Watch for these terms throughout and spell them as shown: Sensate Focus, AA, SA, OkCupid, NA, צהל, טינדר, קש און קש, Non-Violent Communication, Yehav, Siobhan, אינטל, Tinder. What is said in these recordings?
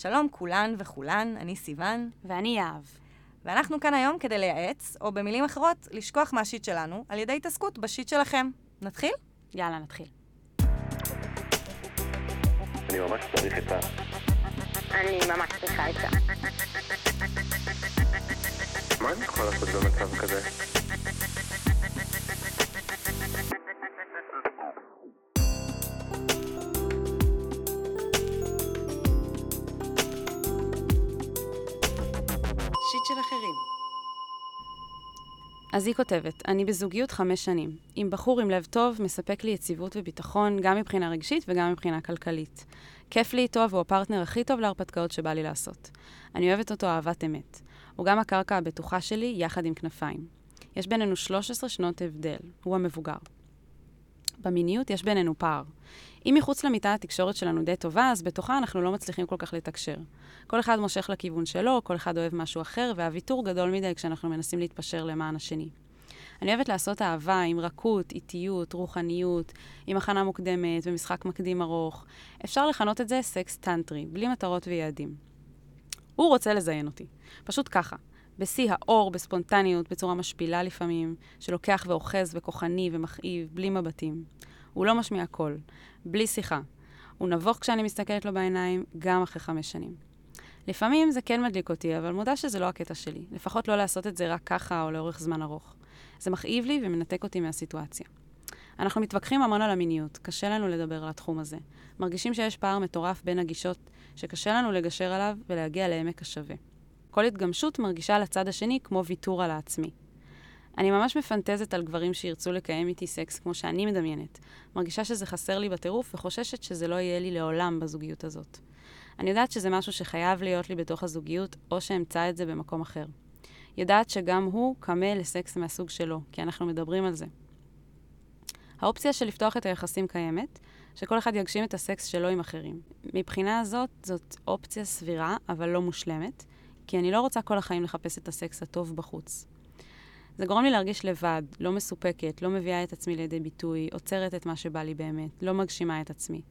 שלום כולן וכולן, אני סיוון. ואני יהב. ואנחנו כאן היום כדי לייעץ, או במילים אחרות, לשכוח מהשיט שלנו, על ידי התעסקות בשיט שלכם. נתחיל? יאללה, נתחיל. אני ממש צריך את ה... אני ממש צריכה את ה... מה אני יכולה לעשות במצב כזה? אז היא כותבת, אני בזוגיות 5 שנים. עם בחור עם לב טוב, מספק לי יציבות וביטחון, גם מבחינה רגשית וגם מבחינה כלכלית. כיף לי איתו והוא הפרטנר הכי טוב להרפתקאות שבא לי לעשות. אני אוהבת אותו אהבת אמת. הוא גם הקרקע הבטוחה שלי, יחד עם כנפיים. יש בינינו 13 שנות הבדל. הוא המבוגר. במיניות יש בינינו פער. אם מחוץ למיטה התקשורת שלנו די טובה, אז בתוכה אנחנו לא מצליחים כל כך לתקשר. כל אחד מושך לכיוון שלו, כל אחד אוהב משהו אחר, והוויתור גדול מדי כשאנחנו מנסים להתפשר למען השני. אני אוהבת לעשות אהבה עם רכות, איטיות, רוחניות, עם הכנה מוקדמת ומשחק מקדים ארוך. אפשר לכנות את זה סקס טנטרי, בלי מטרות ויעדים. הוא רוצה לזיין אותי. פשוט ככה. בשיא האור, בספונטניות, בצורה משפילה לפעמים, שלוקח ואוחז וכוחני ומכאיב, בלי מבטים. הוא לא משמיע קול, בלי שיחה. הוא נבוך כשאני מסתכלת לו בעיניים, גם אחרי 5 שנים. לפעמים זה כן מדליק אותי, אבל מודע שזה לא הקטע שלי. לפחות לא לעשות את זה רק ככה או לאורך זמן ארוך. זה מכאיב לי ומנתק אותי מהסיטואציה. אנחנו מתווכחים המון על המיניות, קשה לנו לדבר על התחום הזה. מרגישים שיש פער מטורף בין הגישות שקשה לנו לגשר עליו ולהגיע לעמק השווה. כל התגמשות מרגישה על הצד השני כמו ויתור על העצמי. אני ממש מפנטזת על גברים שירצו לקיים איתי סקס כמו שאני מדמיינת. מרגישה שזה חסר לי בטירוף וחוששת שזה לא יהיה לי לעולם בזוגיות הזאת. אני יודעת שזה משהו שחייב להיות לי בתוך הזוגיות או שאמצא את זה במקום אחר. יודעת שגם הוא קמה לסקס מהסוג שלו, כי אנחנו מדברים על זה. האופציה של לפתוח את היחסים קיימת, שכל אחד יגשים את הסקס שלו עם אחרים. מבחינה הזאת, זאת אופציה סבירה, אבל לא מושלמת, כי אני לא רוצה כל החיים לחפש את הסקס הטוב בחוץ. זה גורם לי להרגיש לבד, לא מסופקת, לא מביאה את עצמי לידי ביטוי, עוצרת את מה שבא לי באמת, לא מגשימה את עצמי.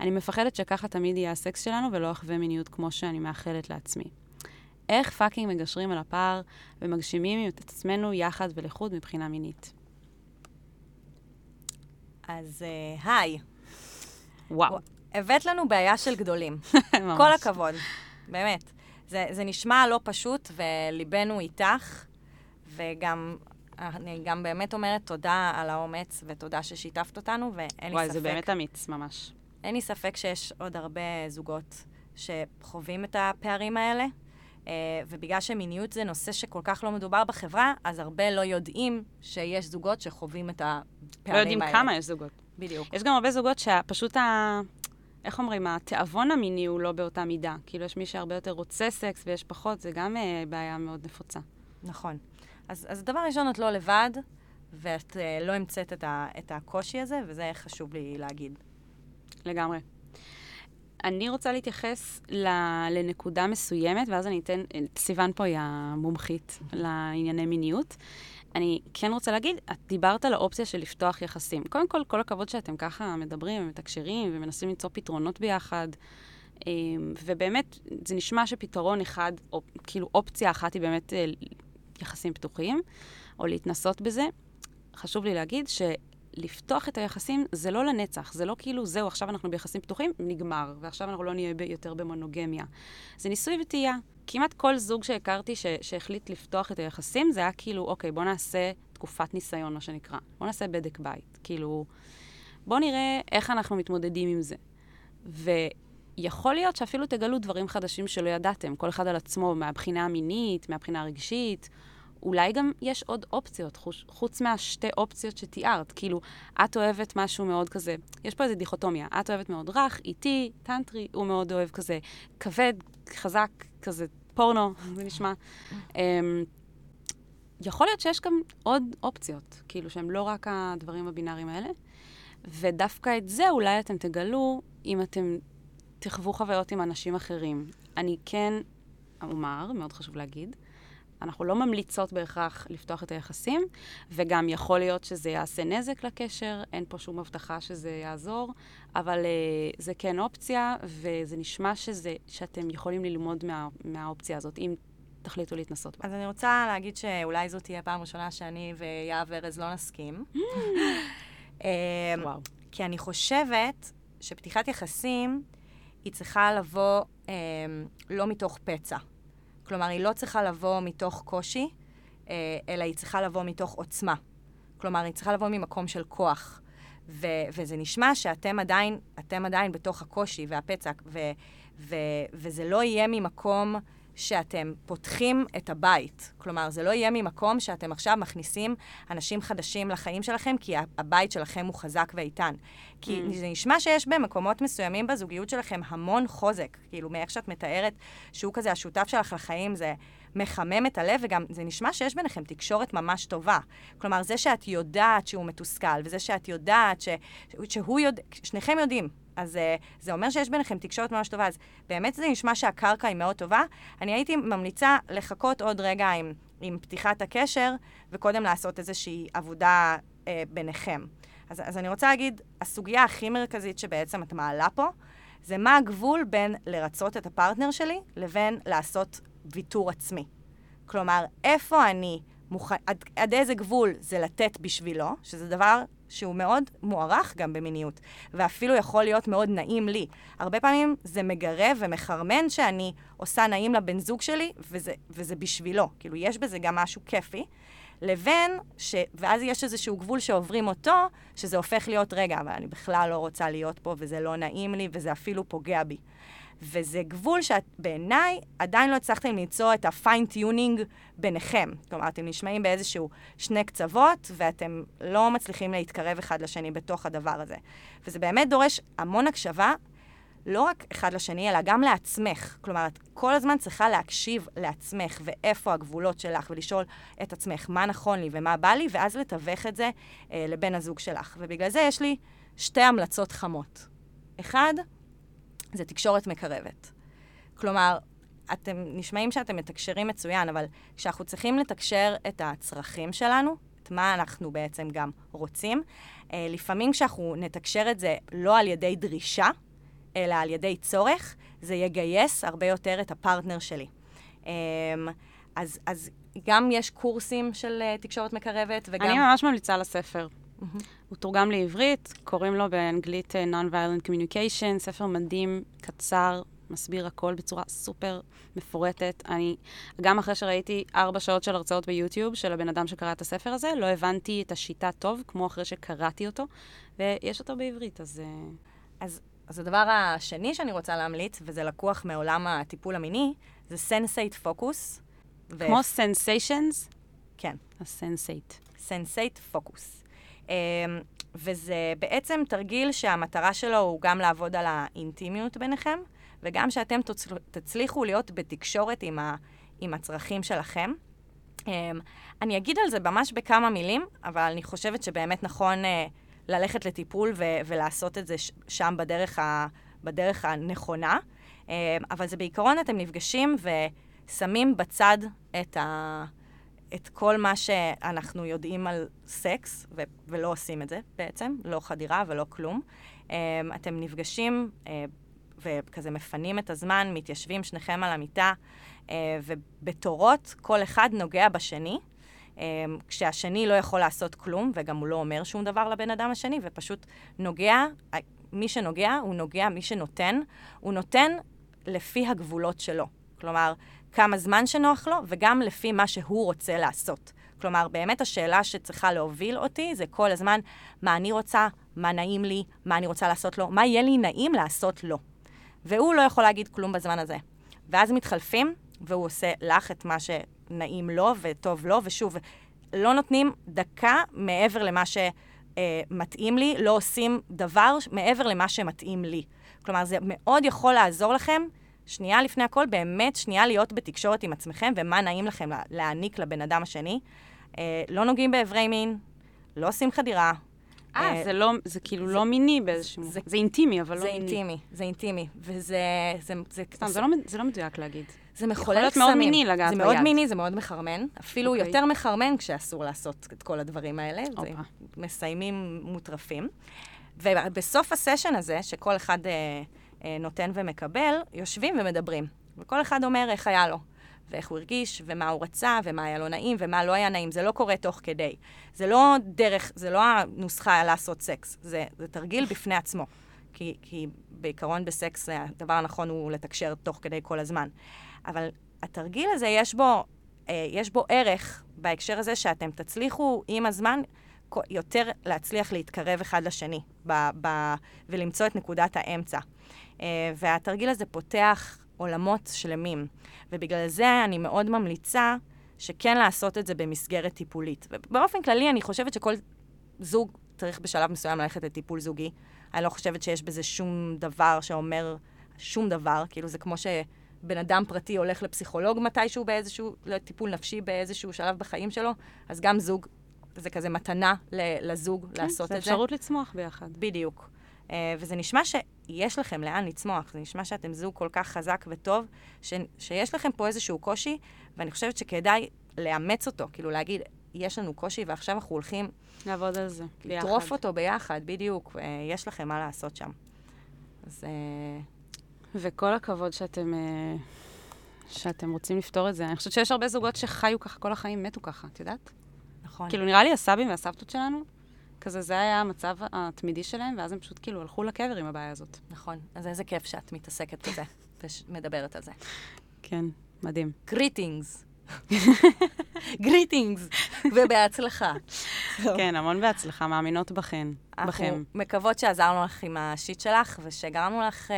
אני מפחדת שככה תמיד יהיה הסקס שלנו ולא אחווה מיניות כמו שאני מאחלת לעצמי. איך פאקינג מגשרים על הפער ומגשימים את עצמנו יחד ולחוד מבחינה מינית? אז היי. וואו. הבאת לנו בעיה של גדולים. כל הכבוד. באמת. זה נשמע לא פשוט, וליבנו איתך, וגם, אני גם באמת אומרת תודה על האומץ, ותודה ששיתפת אותנו, ואין לי ספק. וואי, זה באמת אמיץ, ממש. אין לי ספק שיש עוד הרבה זוגות שחווים את הפערים האלה, ובגלל שמיניות זה נושא שכל כך לא מדובר בחברה, אז הרבה לא יודעים שיש זוגות שחווים את הפערים האלה. לא יודעים כמה יש זוגות. בדיוק. יש גם הרבה זוגות שפשוט איך אומרים, התאבון המיני הוא לא באותה מידה. כאילו יש מי שהרבה יותר רוצה סקס ויש פחות, זה גם בעיה מאוד נפוצה. נכון. אז הדבר ראשון, את לא לבד, ואת לא המצאת את הקושי הזה, וזה חשוב לי להגיד. לגמרי. אני רוצה להתייחס לנקודה מסוימת, ואז אני אתן, סיוון פה היא המומחית לענייני מיניות. אני כן רוצה להגיד, את דיברת על האופציה של לפתוח יחסים. קודם כל, כל הכבוד שאתם ככה מדברים ומתקשרים ומנסים ליצור פתרונות ביחד. ובאמת, זה נשמע שפתרון אחד, או כאילו אופציה אחת היא באמת יחסים פתוחים, או להתנסות בזה. חשוב לי להגיד שלפתוח את היחסים זה לא לנצח, זה לא כאילו זהו, עכשיו אנחנו ביחסים פתוחים, נגמר, ועכשיו אנחנו לא נהיה יותר במונוגמיה. זה ניסוי וטעייה. כמעט כל זוג שהכרתי שהחליט לפתוח את היחסים, זה היה כאילו, אוקיי, בוא נעשה תקופת ניסיון, מה שנקרא. בוא נעשה בדק בית. כאילו, בוא נראה איך אנחנו מתמודדים עם זה. ויכול להיות שאפילו תגלו דברים חדשים שלא ידעתם, כל אחד על עצמו, מהבחינה המינית, מהבחינה הרגשית. אולי גם יש עוד אופציות, חוץ מהשתי אופציות שתיארת. כאילו, את אוהבת משהו מאוד כזה. יש פה איזו דיכוטומיה. את אוהבת מאוד רך, איטי, טנטרי, הוא מאוד אוהב כזה כבד, חזק, כזה פורנו, זה נשמע. יכול להיות שיש גם עוד אופציות, כאילו שהם לא רק הדברים הבינאריים האלה, ודווקא את זה אולי אתם תגלו אם אתם תחוו חוויות עם אנשים אחרים. אני כן אומר, מאוד חשוב להגיד, אנחנו לא ממליצות בהכרח לפתוח את היחסים, וגם יכול להיות שזה יעשה נזק לקשר, אין פה שום הבטחה שזה יעזור, אבל זה כן אופציה, וזה נשמע שאתם יכולים ללמוד מהאופציה הזאת, אם תחליטו להתנסות בה. אז אני רוצה להגיד שאולי זאת תהיה פעם ראשונה שאני ויהב ורז לא נסכים. כי אני חושבת שפתיחת יחסים היא צריכה לבוא לא מתוך פצע. כלומר, היא לא צריכה לבוא מתוך קושי, אלא היא צריכה לבוא מתוך עוצמה. כלומר, היא צריכה לבוא ממקום של כוח. וזה נשמע שאתם עדיין בתוך הקושי והפצע, וזה לא יהיה ממקום שאתם פותחים את הבית. כלומר, זה לא יהיה ממקום שאתם עכשיו מכניסים אנשים חדשים לחיים שלכם, כי הבית שלכם הוא חזק ואיתן. כי זה נשמע שיש במקומות מסוימים בזוגיות שלכם המון חוזק. כאילו, מאיך שאת מתארת שהוא כזה השותף שלך לחיים, זה מחמם את הלב, וגם זה נשמע שיש ביניכם תקשורת ממש טובה. כלומר, זה שאת יודעת שהוא מתוסכל, וזה שאת יודעת שהוא יודע, שניכם יודעים, אז זה אומר שיש ביניכם תקשורת ממש טובה, אז באמת זה נשמע שהקרקע היא מאוד טובה. אני הייתי ממליצה לחכות עוד רגע עם פתיחת הקשר, וקודם לעשות איזושהי עבודה ביניכם. אז אני רוצה להגיד, הסוגיה הכי מרכזית שבעצם את מעלה פה, זה מה הגבול בין לרצות את הפרטנר שלי, לבין לעשות ויתור עצמי. כלומר, איפה אני עד איזה גבול זה לתת בשבילו, שזה דבר שהוא מאוד מוערך גם במיניות, ואפילו יכול להיות מאוד נעים לי. הרבה פעמים זה מגרב ומחרמן שאני עושה נעים לבן זוג שלי, וזה בשבילו. כאילו, יש בזה גם משהו כיפי. לבין, ואז יש איזשהו גבול שעוברים אותו, שזה הופך להיות רגע, אבל אני בכלל לא רוצה להיות פה, וזה לא נעים לי, וזה אפילו פוגע בי. וזה גבול שבעיניי עדיין לא הצלחתם למצוא את הפיינטיונינג ביניכם. כלומר, אתם נשמעים באיזשהו שני קצוות, ואתם לא מצליחים להתקרב אחד לשני בתוך הדבר הזה. וזה באמת דורש המון הקשבה, לא רק אחד לשני, אלא גם לעצמך. כלומר, את כל הזמן צריכה להקשיב לעצמך, ואיפה הגבולות שלך, ולשאול את עצמך מה נכון לי ומה בא לי, ואז לתווך את זה לבן הזוג שלך. ובגלל זה יש לי שתי המלצות חמות. אחד, זה תקשורת מקרבת. כלומר, אתם נשמעים שאתם מתקשרים מצוין, אבל כשאנחנו צריכים לתקשר את הצרכים שלנו, את מה אנחנו בעצם גם רוצים, לפעמים כשאנחנו נתקשר את זה לא על ידי דרישה, אלא על ידי צורך, זה יגייס הרבה יותר את הפרטנר שלי. אז גם יש קורסים של תקשורת מקרבת, וגם... אני ממש ממליצה לספר. הוא תורגם לעברית, קוראים לו באנגלית Non-Violent Communication, ספר מדהים, קצר, מסביר הכל בצורה סופר מפורטת. אני, גם אחרי שראיתי 4 שעות של הרצאות ביוטיוב של הבן אדם שקרא את הספר הזה, לא הבנתי את השיטה טוב, כמו אחרי שקראתי אותו, ויש אותו בעברית, אז הדבר השני שאני רוצה להמליץ, וזה לקוח מעולם הטיפול המיני, זה Sensate Focus. כמו Sensations? כן. Sensate. Sensate Focus. וזה בעצם תרגיל שהמטרה שלו הוא גם לעבוד על האינטימיות ביניכם, וגם שאתם תצליחו להיות בתקשורת עם הצרכים שלכם. אני אגיד על זה ממש בכמה מילים, אבל אני חושבת שבאמת נכון ללכת לטיפול ולעשות את זה שם בדרך הנכונה. אבל זה בעיקרון אתם נפגשים ושמים בצד את כל מה שאנחנו יודעים על סקס, ולא עושים את זה בעצם, לא חדירה ולא כלום. אתם נפגשים וכזה מפנים את הזמן, מתיישבים שניכם על המיטה, ובתורות כל אחד נוגע בשני, כשהשני לא יכול לעשות כלום, וגם הוא לא אומר שום דבר לבן אדם השני, ופשוט נוגע, מי שנוגע, הוא נוגע, מי שנותן, הוא נותן לפי הגבולות שלו. כלומר, כמה זמן שנוח לו, וגם לפי מה שהוא רוצה לעשות. כלומר, באמת השאלה שצריכה להוביל אותי, זה כל הזמן מה אני רוצה, מה נעים לי, מה אני רוצה לעשות לו, מה יהיה לי נעים לעשות לו. והוא לא יכול להגיד כלום בזמן הזה. ואז מתחלפים, והוא עושה לך את מה שנעים לו וטוב לו, ושוב, לא נותנים דקה מעבר למה שמתאים לי, לא עושים דבר מעבר למה שמתאים לי. כלומר, זה מאוד יכול לעזור לכם, שנייה לפני הכל, באמת שנייה להיות בתקשורת עם עצמכם, ומה נעים לכם להעניק לבן אדם השני. לא נוגעים בעברי מין, לא עושים חדירה, זה כאילו לא מיני באיזשהו... זה אינטימי, אבל לא מיני. זה אינטימי. זה לא מדויק להגיד. זה מחולל קסמים. זה מאוד מיני, זה מאוד מחרמן. אפילו יותר מחרמן כשאסור לעשות את כל הדברים האלה. זה מסיימים מוטרפים. ובסוף הסשן הזה, שכל אחד נותן ומקבל, יושבים ומדברים. וכל אחד אומר איך היה לו. ואיך הוא הרגיש, ומה הוא רצה, ומה היה לא נעים, ומה לא היה נעים. זה לא קורה תוך כדי. זה לא דרך, זה לא הנוסחה לעשות סקס. זה תרגיל בפני עצמו. כי בעיקרון בסקס הדבר הנכון הוא לתקשר תוך כדי כל הזמן. אבל התרגיל הזה יש בו ערך בהקשר הזה שאתם תצליחו עם הזמן יותר להצליח להתקרב אחד לשני ולמצוא את נקודת האמצע. והתרגיל הזה פותח עולמות שלמים, ובגלל זה אני מאוד ממליצה שכן לעשות את זה במסגרת טיפולית. ובאופן כללי אני חושבת שכל זוג צריך בשלב מסוים ללכת לטיפול זוגי. אני לא חושבת שיש בזה שום דבר שאומר שום דבר, כאילו זה כמו שבן אדם פרטי הולך לפסיכולוג מתישהו באיזשהו, לטיפול נפשי באיזשהו שלב בחיים שלו, אז גם זוג, זה כזה מתנה לזוג כן, לעשות את זה. כן, זה אפשרות לצמוח ביחד. בדיוק. וזה נשמע שיש לכם לאן לצמוח, זה נשמע שאתם זוג כל כך חזק וטוב, שיש לכם פה איזשהו קושי, ואני חושבת שכדאי לאמץ אותו, כאילו להגיד, יש לנו קושי ועכשיו אנחנו הולכים... לעבוד על זה, ביחד. לטרוף אותו ביחד, בדיוק, יש לכם מה לעשות שם. אז... וכל הכבוד שאתם רוצים לפתור את זה. אני חושבת שיש הרבה זוגות שחיו ככה, כל החיים מתו ככה, את יודעת? נכון. כאילו נראה לי הסבים והסבתות שלנו, כזה, זה היה המצב התמידי שלהם, ואז הם פשוט כאילו הלכו לקבר עם הבעיה הזאת. נכון, אז איזה כיף שאת מתעסקת בזה, ומדברת על זה. כן, מדהים. גריטינגס, ובהצלחה. כן, המון בהצלחה, מאמינות בכן. אנחנו מקוות שעזרנו לך עם השיט שלך, ושגרמנו לך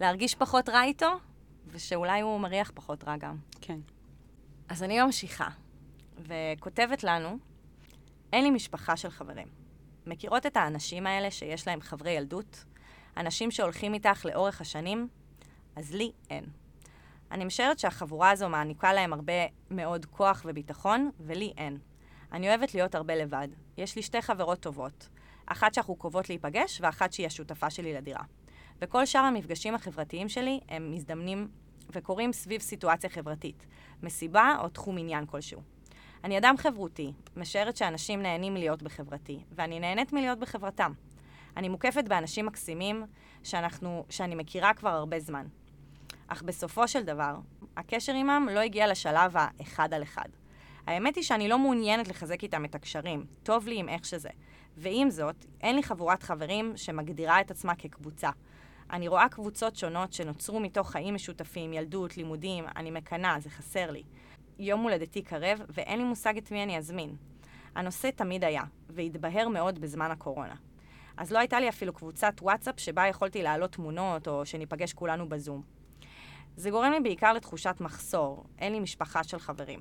להרגיש פחות רע איתו, ושאולי הוא מריח פחות רע גם. כן. אז אני ממשיכה, וכותבת לנו, אין לי משפחה של חברים. מכירות את האנשים האלה שיש להם חברי ילדות? אנשים שהולכים איתך לאורך השנים? אז לי אין. אני משערת שהחבורה הזו מעניקה להם הרבה מאוד כוח וביטחון, ולי אין. אני אוהבת להיות הרבה לבד. יש לי שתי חברות טובות. אחת שאנחנו קובעות להיפגש, ואחת שהיא השותפה שלי לדירה. וכל שאר המפגשים החברתיים שלי הם מזדמנים וקורים סביב סיטואציה חברתית, מסיבה או תחום עניין כלשהו. אני אדם חברותי, משערת שאנשים נהנים מלהיות בחברתי, ואני נהנית מלהיות בחברתם. אני מוקפת באנשים מקסימים שאני מכירה כבר הרבה זמן. אך בסופו של דבר, הקשר עימם לא הגיע לשלב האחד על אחד. האמת היא שאני לא מעוניינת לחזק איתם את הקשרים, טוב לי עם איך שזה. ועם זאת, אין לי חבורת חברים שמגדירה את עצמה כקבוצה. אני רואה קבוצות שונות שנוצרו מתוך חיים משותפים, ילדות, לימודים, אני מקנה, זה חסר לי. יום הולדתי קרב, ואין לי מושג את מי אני אזמין. הנושא תמיד היה, והתבהר מאוד בזמן הקורונה. אז לא הייתה לי אפילו קבוצת וואטסאפ שבה יכולתי להעלות תמונות, או שניפגש כולנו בזום. זה גורם לי בעיקר לתחושת מחסור, אין לי משפחה של חברים.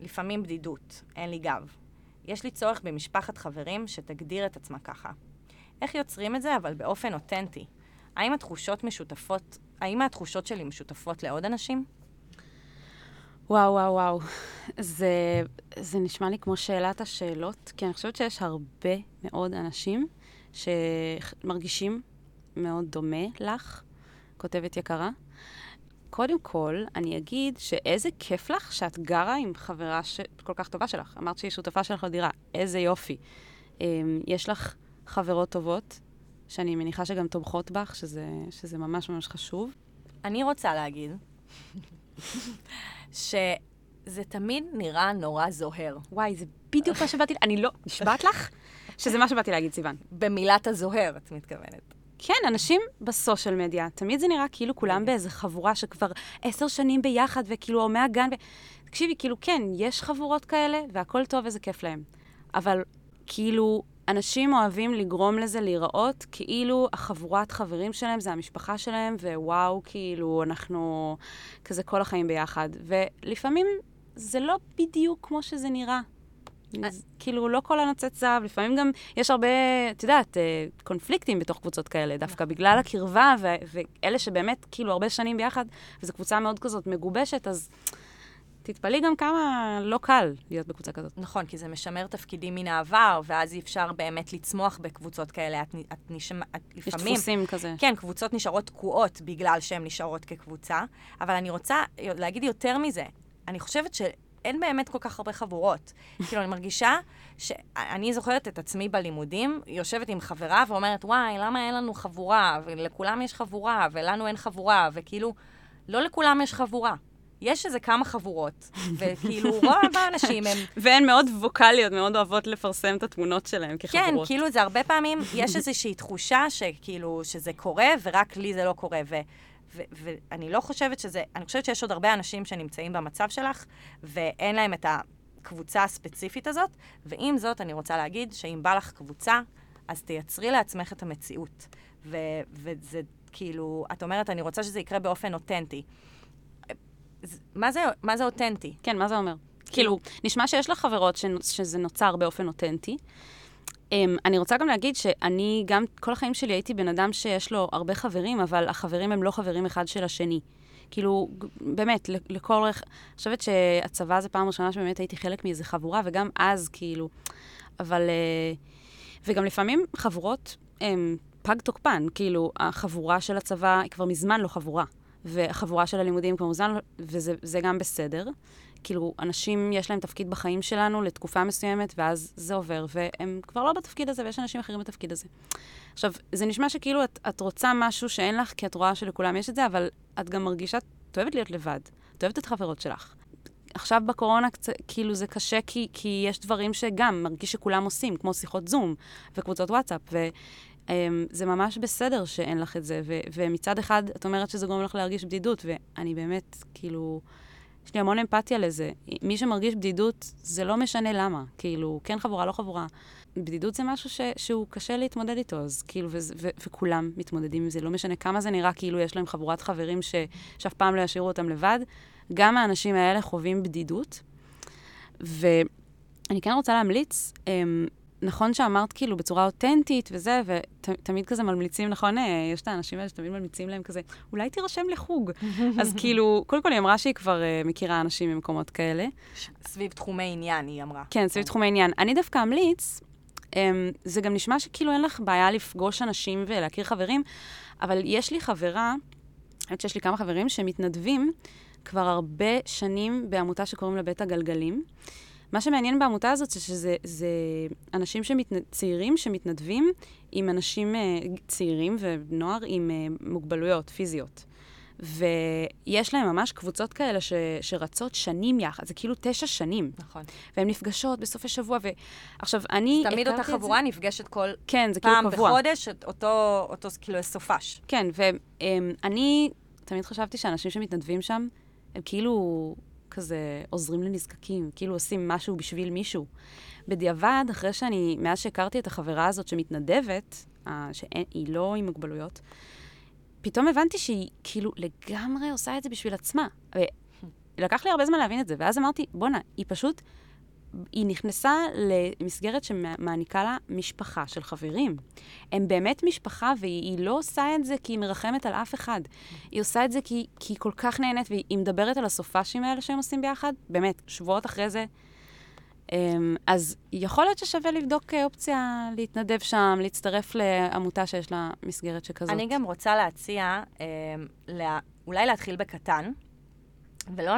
לפעמים בדידות, אין לי גב. יש לי צורך במשפחת חברים שתגדיר את עצמה ככה. איך יוצרים את זה, אבל באופן אותנטי? האם התחושות שלי משותפות לעוד אנשים? וואו. זה נשמע לי כמו שאלת השאלות, כי אני חושבת שיש הרבה מאוד אנשים שמרגישים מאוד דומה לך, כותבת יקרה. קודם כל, אני אגיד שאיזה כיף לך שאת גרה עם חברה כל כך טובה שלך. אמרת שהיא שותפה שלך לדירה. איזה יופי. יש לך חברות טובות, שאני מניחה שגם תומכות בך, שזה ממש ממש חשוב. אני רוצה להגיד... שזה תמיד נראה נורא זוהר. וואי, זה בדיוק מה שבאתי, אני לא, נשבעת לך? שזה מה שבאתי להגיד, סיוון. במילת הזוהר, את מתכוונת. כן, אנשים בסושיאל מדיה, תמיד זה נראה כאילו כולם באיזה חבורה שכבר 10 שנים ביחד, וכאילו עומי הגן, תקשיבי, כאילו כן, יש חבורות כאלה, והכל טוב וזה כיף להם. אבל כאילו, אנשים אוהבים לגרום לזה להיראות, כאילו החבורת חברים שלהם זה המשפחה שלהם, ווואו, כאילו אנחנו כזה כל החיים ביחד. ולפעמים זה לא בדיוק כמו שזה נראה. כאילו לא כל הנוצץ זהב, לפעמים גם יש הרבה, את יודעת, קונפליקטים בתוך קבוצות כאלה, דווקא בגלל הקרבה, ואלה שבאמת כאילו הרבה שנים ביחד, וזו קבוצה מאוד כזאת מגובשת, אז... תתפלאי גם כמה לא קל להיות בקבוצה כזאת. נכון, כי זה משמר תפקידים מן העבר, ואז אי אפשר באמת לצמוח בקבוצות כאלה. את נשמע, יש לפעמים, דפוסים כזה. כן, קבוצות נשארות תקועות בגלל שהן נשארות כקבוצה, אבל אני רוצה להגיד יותר מזה. אני חושבת שאין באמת כל כך הרבה חבורות. כאילו, אני מרגישה שאני זוכרת את עצמי בלימודים, יושבת עם חברה ואומרת, "וואי, למה אין לנו חבורה? ולכולם יש חבורה, ולנו אין חבורה." וכאילו, לא לכולם יש חבורה. יש איזה כמה חבורות, וכאילו רוב האנשים הם... והן מאוד ווקליות, מאוד אוהבות לפרסם את התמונות שלהם כחבורות. כן, כאילו זה הרבה פעמים, יש איזושהי תחושה שכאילו שזה קורה, ורק לי זה לא קורה, ואני לא חושבת שזה... אני חושבת שיש עוד הרבה אנשים שנמצאים במצב שלך, ואין להם את הקבוצה הספציפית הזאת, ועם זאת אני רוצה להגיד שאם בא לך קבוצה, אז תייצרי לעצמך את המציאות. וזה כאילו, את אומרת, אני רוצה שזה יקרה באופן אותנטי. מה זה אותנטי? כן, מה זה אומר? כאילו, נשמע שיש לך חברות שזה נוצר באופן אותנטי. אני רוצה גם להגיד שאני גם, כל החיים שלי הייתי בן אדם שיש לו הרבה חברים, אבל החברים הם לא חברים אחד של השני. כאילו, באמת, לכל... אני חושבת שהצבא זה פעם ראשונה שבאמת הייתי חלק מאיזה חבורה, וגם אז, כאילו... אבל... וגם לפעמים חבורות הם פג תוקפן. כאילו, החבורה של הצבא היא כבר מזמן לא חבורה. והחבורה של הלימודים כמו מוזן, וזה גם בסדר. כאילו, אנשים, יש להם תפקיד בחיים שלנו לתקופה מסוימת, ואז זה עובר, והם כבר לא בתפקיד הזה, ויש אנשים אחרים בתפקיד הזה. עכשיו, זה נשמע שכאילו את רוצה משהו שאין לך, כי את רואה שלכולם יש את זה, אבל את גם מרגישה, את אוהבת להיות לבד, את אוהבת את חברות שלך. עכשיו בקורונה, כאילו, זה קשה, כי יש דברים שגם מרגיש שכולם עושים, כמו שיחות זום, וקבוצות וואטסאפ, זה ממש בסדר שאין לך את זה, ומצד אחד את אומרת שזה גורם לך להרגיש בדידות, ואני באמת, כאילו, יש לי המון אמפתיה לזה. מי שמרגיש בדידות, זה לא משנה למה, כאילו, כן חבורה, לא חבורה. בדידות זה משהו שהוא קשה להתמודד איתו, אז כאילו, וכולם מתמודדים עם זה, לא משנה כמה זה נראה, כאילו יש להם חבורת חברים שאף פעם לא ישאירו אותם לבד, גם האנשים האלה חווים בדידות, ואני כן רוצה להמליץ, נכון שאמרת כאילו בצורה אותנטית וזה, ותמיד כזה ממליצים, נכון? יש את האנשים האלה שתמיד ממליצים להם כזה, אולי תירשם לחוג. אז כאילו, קודם כל היא אמרה שהיא כבר מכירה אנשים ממקומות כאלה. סביב תחומי עניין, היא אמרה. כן, סביב תחומי עניין. אני דווקא אמליץ, זה גם נשמע שכאילו אין לך בעיה לפגוש אנשים ולהכיר חברים, אבל יש לי חברה, יש לי כמה חברים שמתנדבים כבר הרבה שנים בעמותה שקוראים לה בית הגלגלים, מה שמעניין בעמותה הזאת שזה אנשים צעירים שמתנדבים עם אנשים צעירים ונוער עם מוגבלויות פיזיות. ויש להם ממש קבוצות כאלה שרצות שנים יחד, זה כאילו 9 שנים. נכון. והן נפגשות בסופי שבוע, ועכשיו אני... תמיד אותה חבורה נפגשת כל פעם בחודש, אותו כאילו סופש. כן, ואני תמיד חשבתי שאנשים שמתנדבים שם, הם כאילו... כזה עוזרים לנזקקים, כאילו עושים משהו בשביל מישהו. בדיעבד, אחרי מאז שהכרתי את החברה הזאת שמתנדבת, שהיא לא עם מוגבלויות, פתאום הבנתי שהיא כאילו לגמרי עושה את זה בשביל עצמה. ולקח לי הרבה זמן להבין את זה, ואז אמרתי, בונה, היא נכנסה למסגרת שמעניקה לה משפחה של חברים. הם באמת משפחה, והיא לא עושה את זה כי היא מרחמת על אף אחד. היא עושה את זה כי היא כל כך נהנית, והיא מדברת על הסופשים האלה שהם עושים ביחד, באמת, שבועות אחרי זה. אז יכול להיות ששווה לבדוק אופציה להתנדב שם, להצטרף לעמותה שיש לה מסגרת שכזאת. אני גם רוצה להציע, אולי להתחיל בקטן, ולא...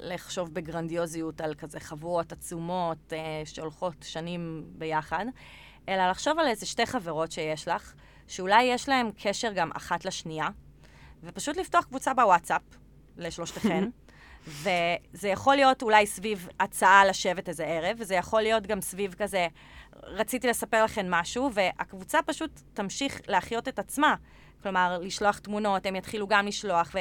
לחשוב בגרנדיוזיות על כזה חבורות עצומות שהולכות שנים ביחד, אלא לחשוב על איזה 2 חברות שיש לך, שאולי יש להן קשר גם אחת לשנייה, ופשוט לפתוח קבוצה בוואטסאפ לשלושתכן, וזה יכול להיות אולי סביב הצעה לשבת איזה ערב, וזה יכול להיות גם סביב כזה, רציתי לספר לכן משהו, והקבוצה פשוט תמשיך להחיות את עצמה, כלומר, לשלוח תמונות, הם יתחילו גם לשלוח,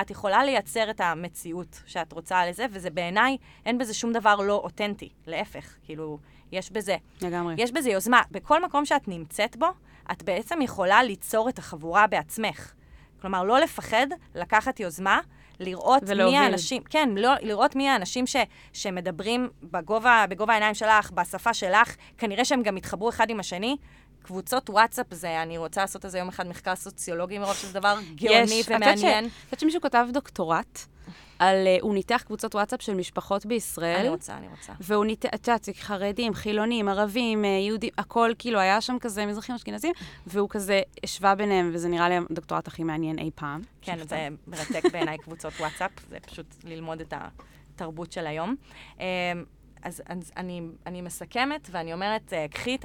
את יכולה לייצר את המציאות שאת רוצה לזה, וזה בעיניי, אין בזה שום דבר לא אותנטי, להפך, כאילו, יש בזה. לגמרי. יש בזה יוזמה. בכל מקום שאת נמצאת בו, את בעצם יכולה ליצור את החבורה בעצמך. כלומר, לא לפחד, לקחת יוזמה, לראות מי האנשים, כן, לראות מי האנשים שמדברים בגובה העיניים שלך, בשפה שלך, כנראה שהם גם יתחברו אחד עם השני, קבוצות וואטסאפ זה, אני רוצה לעשות איזה יום אחד מחקר סוציולוגי מרוב שזה דבר גאוני ומעניין. את יודעת שמישהו כותב דוקטורט, הוא ניתח קבוצות וואטסאפ של משפחות בישראל. אני רוצה. והוא ניתח, חרדים, חילונים, ערבים, יהודים, הכל כאילו היה שם כזה מזרחים אשכנזים, והוא כזה השווה ביניהם, וזה נראה לי הדוקטורט הכי מעניין אי פעם. כן, זה מרתק בעיניי קבוצות וואטסאפ, זה פשוט ללמוד את התרבות של היום. אז אני מסכמת ואני אומרת, קחי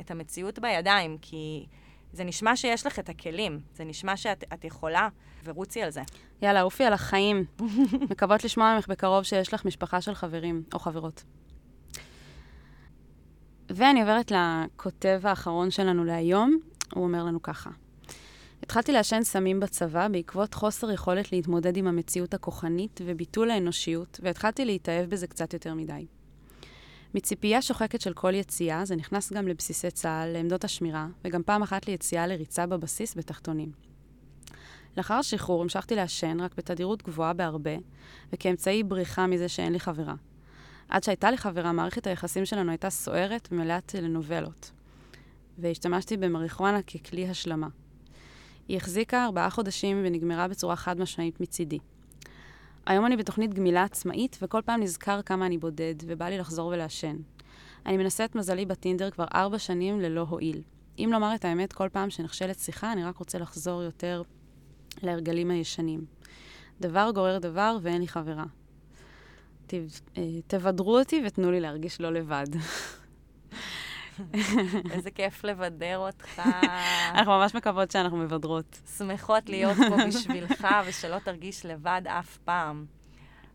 את המציאות בידיים, כי זה נשמע שיש לך את הכלים, זה נשמע שאת יכולה, ורוצי על זה. יאללה, אופי על החיים. מקוות לשמוע ממך בקרוב שיש לך משפחה של חברים או חברות. ואני עוברת לכותב האחרון שלנו להיום, הוא אומר לנו ככה. התחלתי לעשן סמים בצבא בעקבות חוסר יכולת להתמודד עם המציאות הכוחנית וביטול האנושיות, והתחלתי להתאהב בזה קצת יותר מדי. מציפייה שוחקת של כל יציאה, זה נכנס גם לבסיסי צהל, לעמדות השמירה, וגם פעם אחת ליציאה לריצה בבסיס בתחתונים. לאחר השחרור המשכתי לעשן רק בתדירות גבוהה בהרבה, וכאמצעי בריחה מזה שאין לי חברה. עד שהייתה לי חברה, מערכת היחסים שלנו הייתה סוערת ומלאת לנובלות, והשתמשתי במריחואנה ככלי השלמה. היא החזיקה 4 חודשים ונגמרה בצורה חד משמעית מצידי. היום אני בתוכנית גמילה עצמאית, וכל פעם נזכר כמה אני בודד, ובא לי לחזור ולעשן. אני מנסה את מזלי בטינדר כבר 4 שנים ללא הועיל. אם לומר את האמת, כל פעם שנחשלת שיחה, אני רק רוצה לחזור יותר להרגלים הישנים. דבר גורר דבר, ואין לי חברה. תבדרו אותי ותנו לי להרגיש לא לבד. איזה כיף לבדר אותך. אנחנו ממש מקוות שאנחנו מבדרות. שמחות להיות פה בשבילך ושלא תרגיש לבד אף פעם.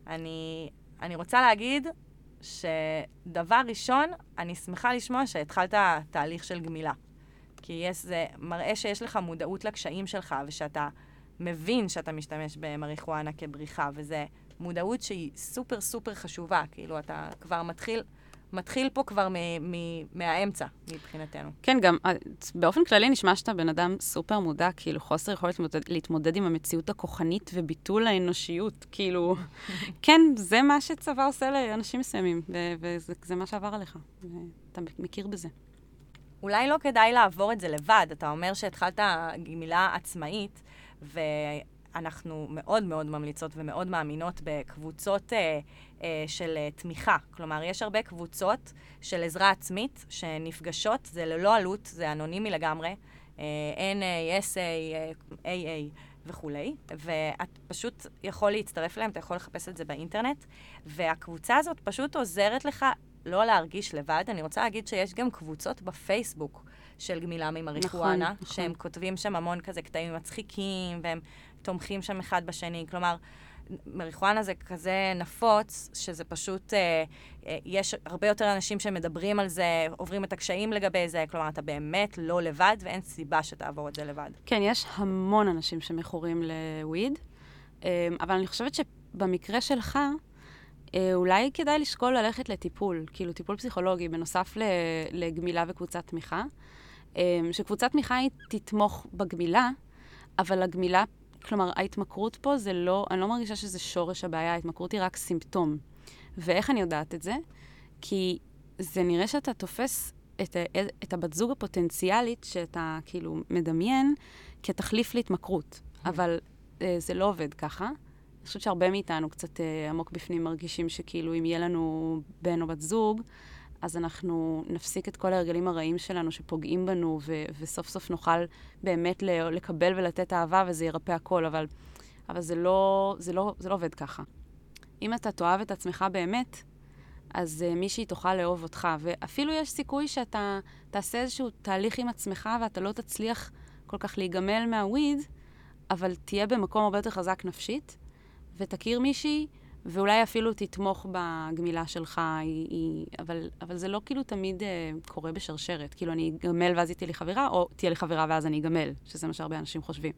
אני רוצה להגיד שדבר ראשון, אני שמחה לשמוע שהתחלת תהליך של גמילה. כי זה מראה שיש לך מודעות לקשיים שלך ושאתה מבין שאתה משתמש במריחואנה כבריחה, וזה מודעות שהיא סופר סופר חשובה. כאילו אתה כבר מתחיל פה כבר מהאמצע, מבחינתנו. כן, גם באופן כללי נשמע שאתה בן אדם סופר מודע, כאילו חוסר יכול להתמודד עם המציאות הכוחנית וביטול האנושיות, כאילו, כן, זה מה שצבא עושה לאנשים מסוימים, וזה מה שעבר עליך, ואתה מכיר בזה. אולי לא כדאי לעבור את זה לבד, אתה אומר שהתחלת גמילה עצמאית, אנחנו מאוד מאוד ממליצות ומאוד מאמינות בקבוצות של תמיכה. כלומר, יש הרבה קבוצות של עזרה עצמית שנפגשות, זה ללא עלות, זה אנונימי לגמרי, NA, SA, AA וכו'. ואת פשוט יכול להצטרף להם, אתה יכול לחפש את זה באינטרנט, והקבוצה הזאת פשוט עוזרת לך לא להרגיש לבד. אני רוצה להגיד שיש גם קבוצות בפייסבוק של גמילה ממריחואנה, נכון, שהם נכון. כותבים שם המון כזה קטעים מצחיקים, והם תומכים שם אחד בשני. כלומר, מריחואנה זה כזה נפוץ, שזה פשוט, יש הרבה יותר אנשים שמדברים על זה, עוברים את הקשיים לגבי זה, כלומר, אתה באמת לא לבד, ואין סיבה שתעבור את זה לבד. כן, יש המון אנשים שמכורים לוויד, אבל אני חושבת שבמקרה שלך, אולי כדאי לשקול ללכת לטיפול, כאילו טיפול פסיכולוגי, בנוסף לגמילה וקבוצת תמיכה, שקבוצת תמיכה היא תתמוך בגמילה, אבל הגמילה, כלומר, ההתמכרות פה זה לא, אני לא מרגישה שזה שורש הבעיה, ההתמכרות היא רק סימפטום. ואיך אני יודעת את זה? כי זה נראה שאתה תופס את הבת זוג הפוטנציאלית שאתה כאילו מדמיין כתחליף להתמכרות, אבל זה לא עובד ככה. אני חושבת שהרבה מאיתנו קצת עמוק בפנים מרגישים שכאילו אם יהיה לנו בן או בת זוג, אז אנחנו נפסיק את כל ההרגלים הרעים שלנו שפוגעים בנו, וסוף סוף נוכל באמת לקבל ולתת אהבה, וזה ירפא הכל, אבל זה לא עובד ככה. אם אתה תאהב את עצמך באמת, אז מישהי תוכל לאהוב אותך, ואפילו יש סיכוי שאתה תעשה איזשהו תהליך עם עצמך, ואתה לא תצליח כל כך להיגמל מהוויד, אבל תהיה במקום הרבה יותר חזק נפשית, ותכיר מישהי, ואולי אפילו תתמוך בגמילה שלך, אבל זה לא כאילו תמיד קורה בשרשרת. כאילו אני אגמל ואז תהיה לי חברה, או תהיה לי חברה ואז אני אגמל, שזה מה שהרבה אנשים חושבים.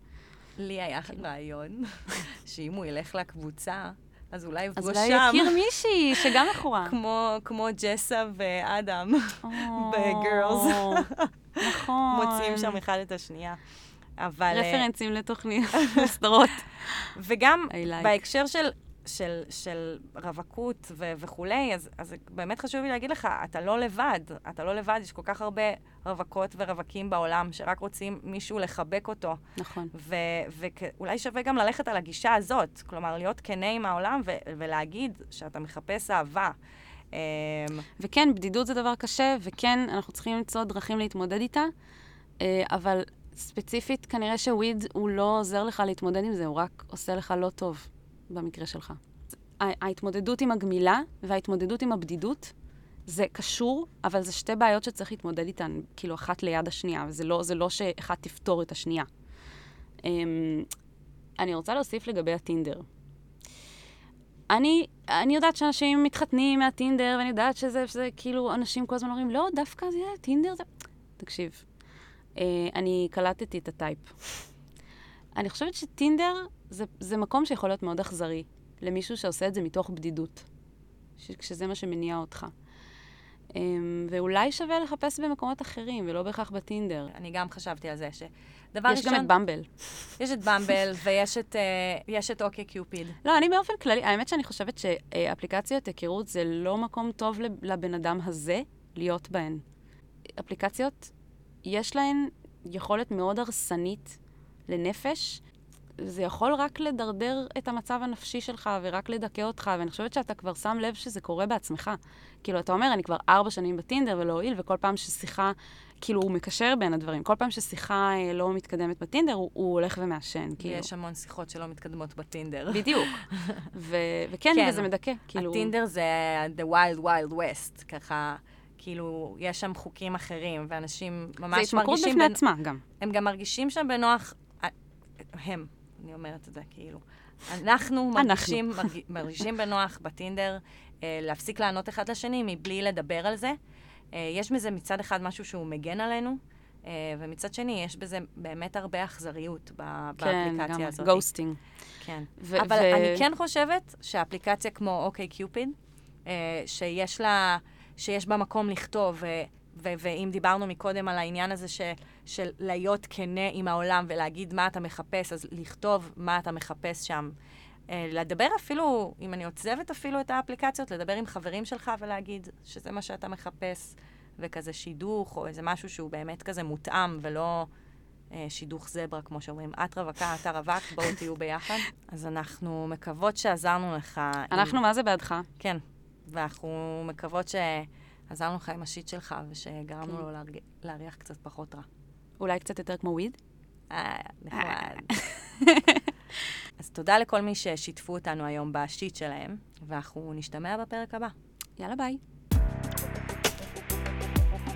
לי היה רעיון, שאם הוא ילך לקבוצה, אז אולי יפגוש שם. אז אולי יכיר מישהי, שגם מכורה. כמו ג'סה ואדם, בגרלס. נכון. מוצאים שם אחד את השנייה. רפרנסים לתוכניות, לסדרות. וגם בהקשר של של רווקות וכולי, אז באמת חשוב לי להגיד לך, אתה לא לבד, אתה לא לבד, יש כל כך הרבה רווקות ורווקים בעולם, שרק רוצים מישהו לחבק אותו. נכון. ואולי שווה גם ללכת על הגישה הזאת, כלומר, להיות כנה עם העולם ולהגיד שאתה מחפש אהבה. וכן, בדידות זה דבר קשה, וכן, אנחנו צריכים למצוא דרכים להתמודד איתה, אבל ספציפית, כנראה שוויד הוא לא עוזר לך להתמודד עם זה, הוא רק עושה לך לא טוב. במקרה שלך. ההתמודדות עם הגמילה וההתמודדות עם הבדידות זה קשור, אבל זה שתי בעיות שצריך להתמודד איתן, כאילו אחת ליד השנייה, וזה לא שאחת תפתור את השנייה. אני רוצה להוסיף לגבי הטינדר. אני יודעת שאנשים מתחתנים מהטינדר, ואני יודעת שזה כאילו אנשים כל הזמן אומרים, לא, דווקא זה טינדר, זה... תקשיב, אני קלטתי את הטייפ. אני חושבת שטינדר זה מקום שיכול להיות מאוד אכזרי למישהו שעושה את זה מתוך בדידות, שזה מה שמניע אותך. ואולי שווה לחפש במקומות אחרים, ולא בהכרח בטינדר. אני גם חשבתי על זה שדבר ראשון... יש גם את במבל. יש את במבל, ויש את OkCupid. לא, אני באופן כללי, האמת שאני חושבת שאפליקציות היכרות זה לא מקום טוב לבן אדם הזה להיות בהן. אפליקציות, יש להן יכולת מאוד הרסנית לנפש, זה יכול רק לדרדר את המצב הנפשי שלך, ורק לדכא אותך, ואני חושבת שאתה כבר שם לב שזה קורה בעצמך. כאילו, אתה אומר, אני כבר 4 שנים בטינדר ולא הועיל, וכל פעם ששיחה, כאילו, הוא מקשר בין הדברים. כל פעם ששיחה לא מתקדמת בטינדר, הוא הולך ומאשן, כאילו. יש המון שיחות שלא מתקדמות בטינדר. בדיוק. וכן, וזה מדכא, כאילו. הטינדר זה the wild wild west, ככה... כאילו, יש שם חוקים אחרים, ואנשים ממש מרגישים... זה התמכרות בפני עצמה, גם. הם גם מרגישים שם בנוח... הם, אני אומרת את זה, כאילו. אנחנו מרגישים בנוח בטינדר להפסיק לענות אחד לשני מבלי לדבר על זה. יש מזה מצד אחד משהו שהוא מגן עלינו, ומצד שני, יש בזה באמת הרבה אכזריות באפליקציה הזאת. כן, גם גוסטינג. כן. אבל אני כן חושבת שהאפליקציה כמו OkCupid, שיש בה מקום לכתוב, ואם דיברנו מקודם על העניין הזה של להיות כנה עם העולם ולהגיד מה אתה מחפש, אז לכתוב מה אתה מחפש שם. לדבר אפילו, אם אני עוצבת אפילו את האפליקציות, לדבר עם חברים שלך ולהגיד שזה מה שאתה מחפש, וכזה שידוך, או איזה משהו שהוא באמת כזה מותאם, ולא שידוך זברה, כמו שאומרים, את רווקה, אתה רווק, בואו תהיו ביחד. אז אנחנו מקוות שעזרנו לך. אנחנו, מה זה בעדך? כן. ואנחנו מקוות שעזרנו לך עם השיט שלך, ושגרמנו לו להריח קצת פחות רע. אולי קצת יותר כמו וויד? נחמד. אז תודה לכל מי ששיתפו אותנו היום בשיט שלהם, ואנחנו נשתמע בפרק הבא. יאללה, ביי.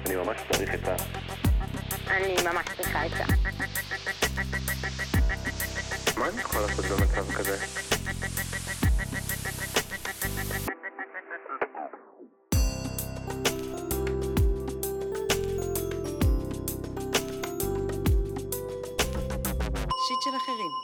אני ממש צריך את ה... אני ממש צריכה את ה... מה אני יכולה לעשות במצב כזה? של אחרים.